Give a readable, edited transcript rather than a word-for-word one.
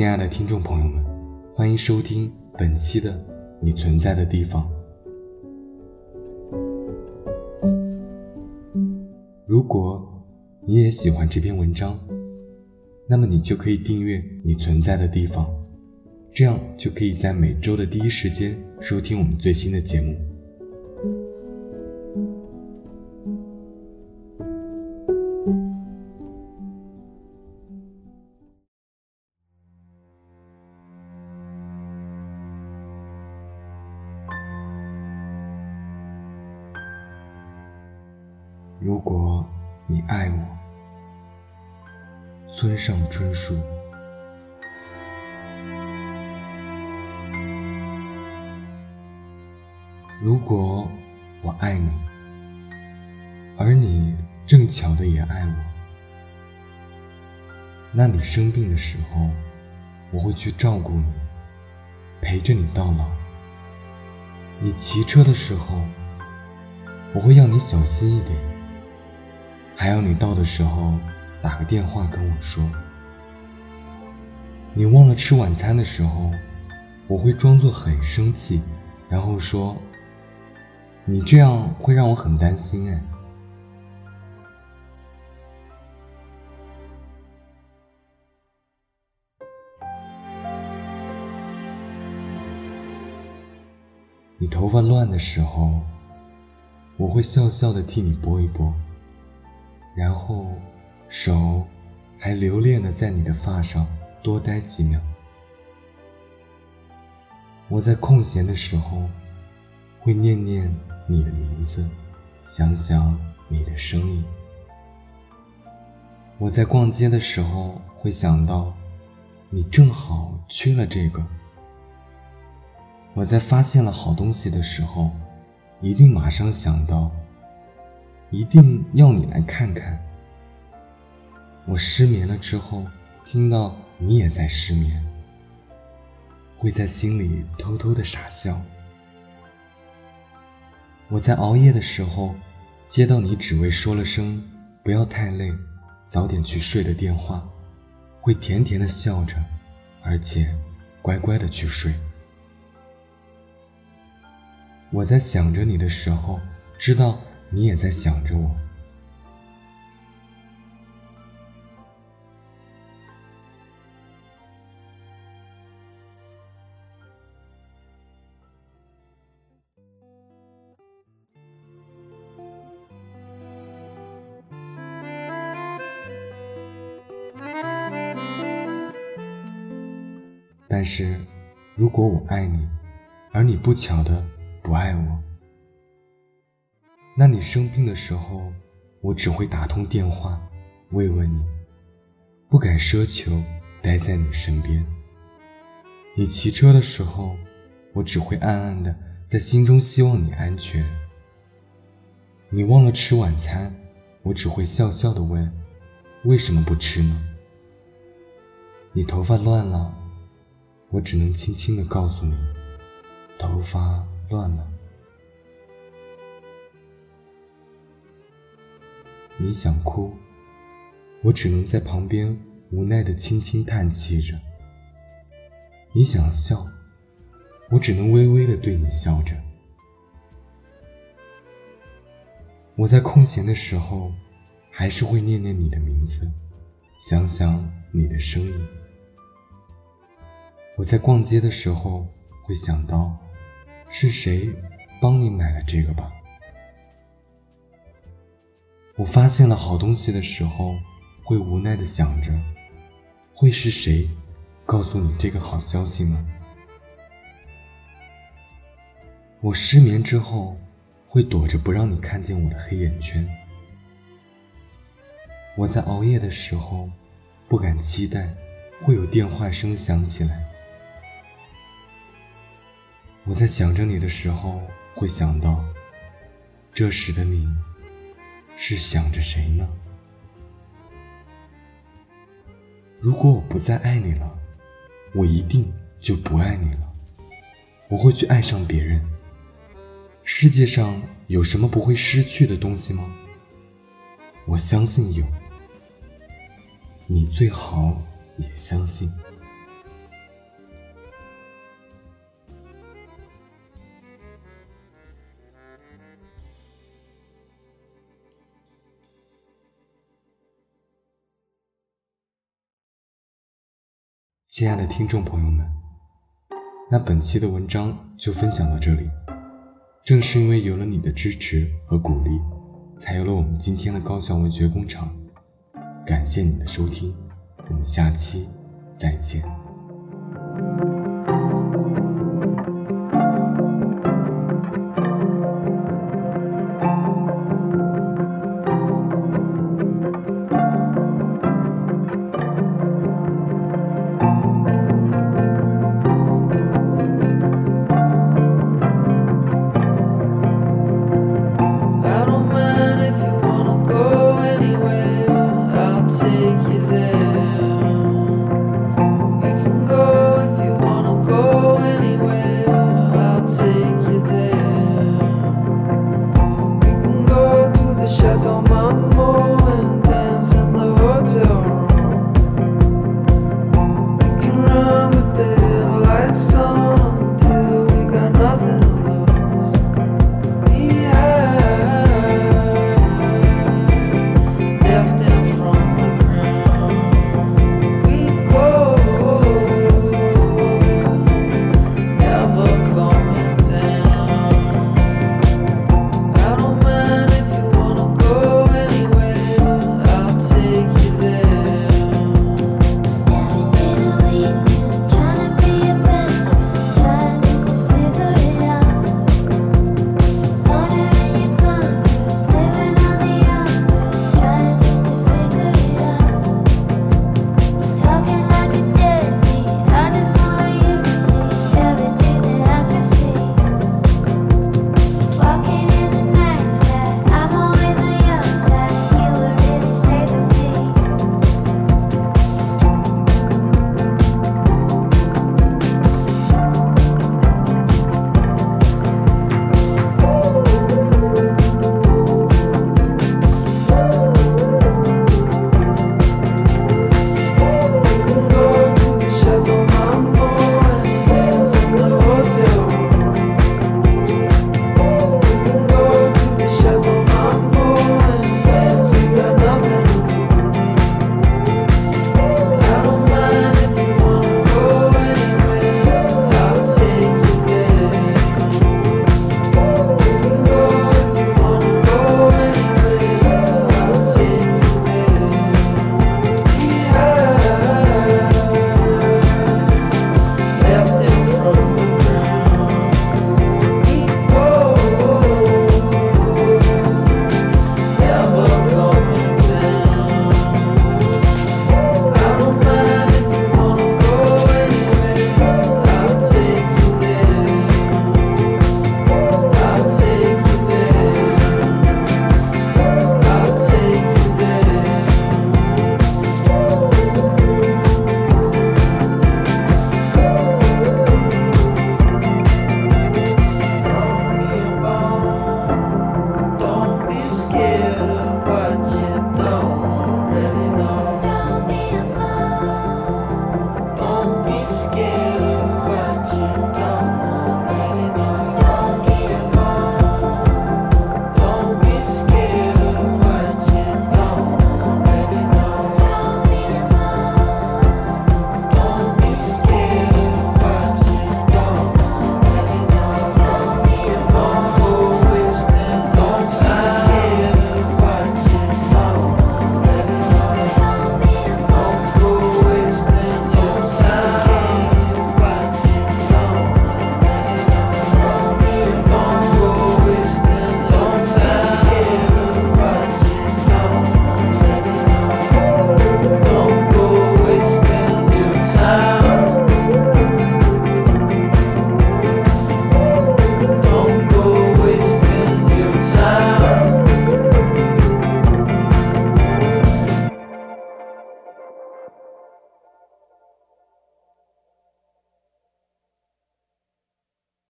亲爱的听众朋友们，欢迎收听本期的《你存在的地方》。如果你也喜欢这篇文章，那么你就可以订阅《你存在的地方》，这样就可以在每周的第一时间收听我们最新的节目。如果你爱我，村上春树。如果我爱你，而你正巧的也爱我，那你生病的时候，我会去照顾你，陪着你到老。你骑车的时候，我会让你小心一点，还要你到的时候打个电话跟我说。你忘了吃晚餐的时候，我会装作很生气，然后说，你这样会让我很担心哎。你头发乱的时候，我会笑笑的替你拨一拨，然后手还留恋的在你的发上多待几秒。我在空闲的时候会念念你的名字，想想你的声音。我在逛街的时候会想到你正好缺了这个。我在发现了好东西的时候，一定马上想到，一定要你来看看。我失眠了之后，听到你也在失眠，会在心里偷偷的傻笑。我在熬夜的时候，接到你只为说了声不要太累，早点去睡的电话，会甜甜的笑着，而且乖乖的去睡。我在想着你的时候，知道你也在想着我。但是，如果我爱你，而你不巧的不爱我，那你生病的时候，我只会打通电话慰问你，不敢奢求待在你身边。你骑车的时候，我只会暗暗的在心中希望你安全。你忘了吃晚餐，我只会笑笑的问，为什么不吃呢？你头发乱了，我只能轻轻的告诉你，头发乱了。你想哭，我只能在旁边无奈的轻轻叹气着。你想笑，我只能微微的对你笑着。我在空闲的时候，还是会念念你的名字，想想你的声音。我在逛街的时候，会想到，是谁帮你买了这个吧。我发现了好东西的时候，会无奈的想着，会是谁告诉你这个好消息呢？我失眠之后，会躲着不让你看见我的黑眼圈。我在熬夜的时候，不敢期待会有电话声响起来。我在想着你的时候，会想到，这时的你是想着谁呢？如果我不再爱你了，我一定就不爱你了，我会去爱上别人。世界上有什么不会失去的东西吗？我相信有，你最好也相信。亲爱的听众朋友们，那本期的文章就分享到这里。正是因为有了你的支持和鼓励，才有了我们今天的高校文学工厂。感谢你的收听，我们下期再见。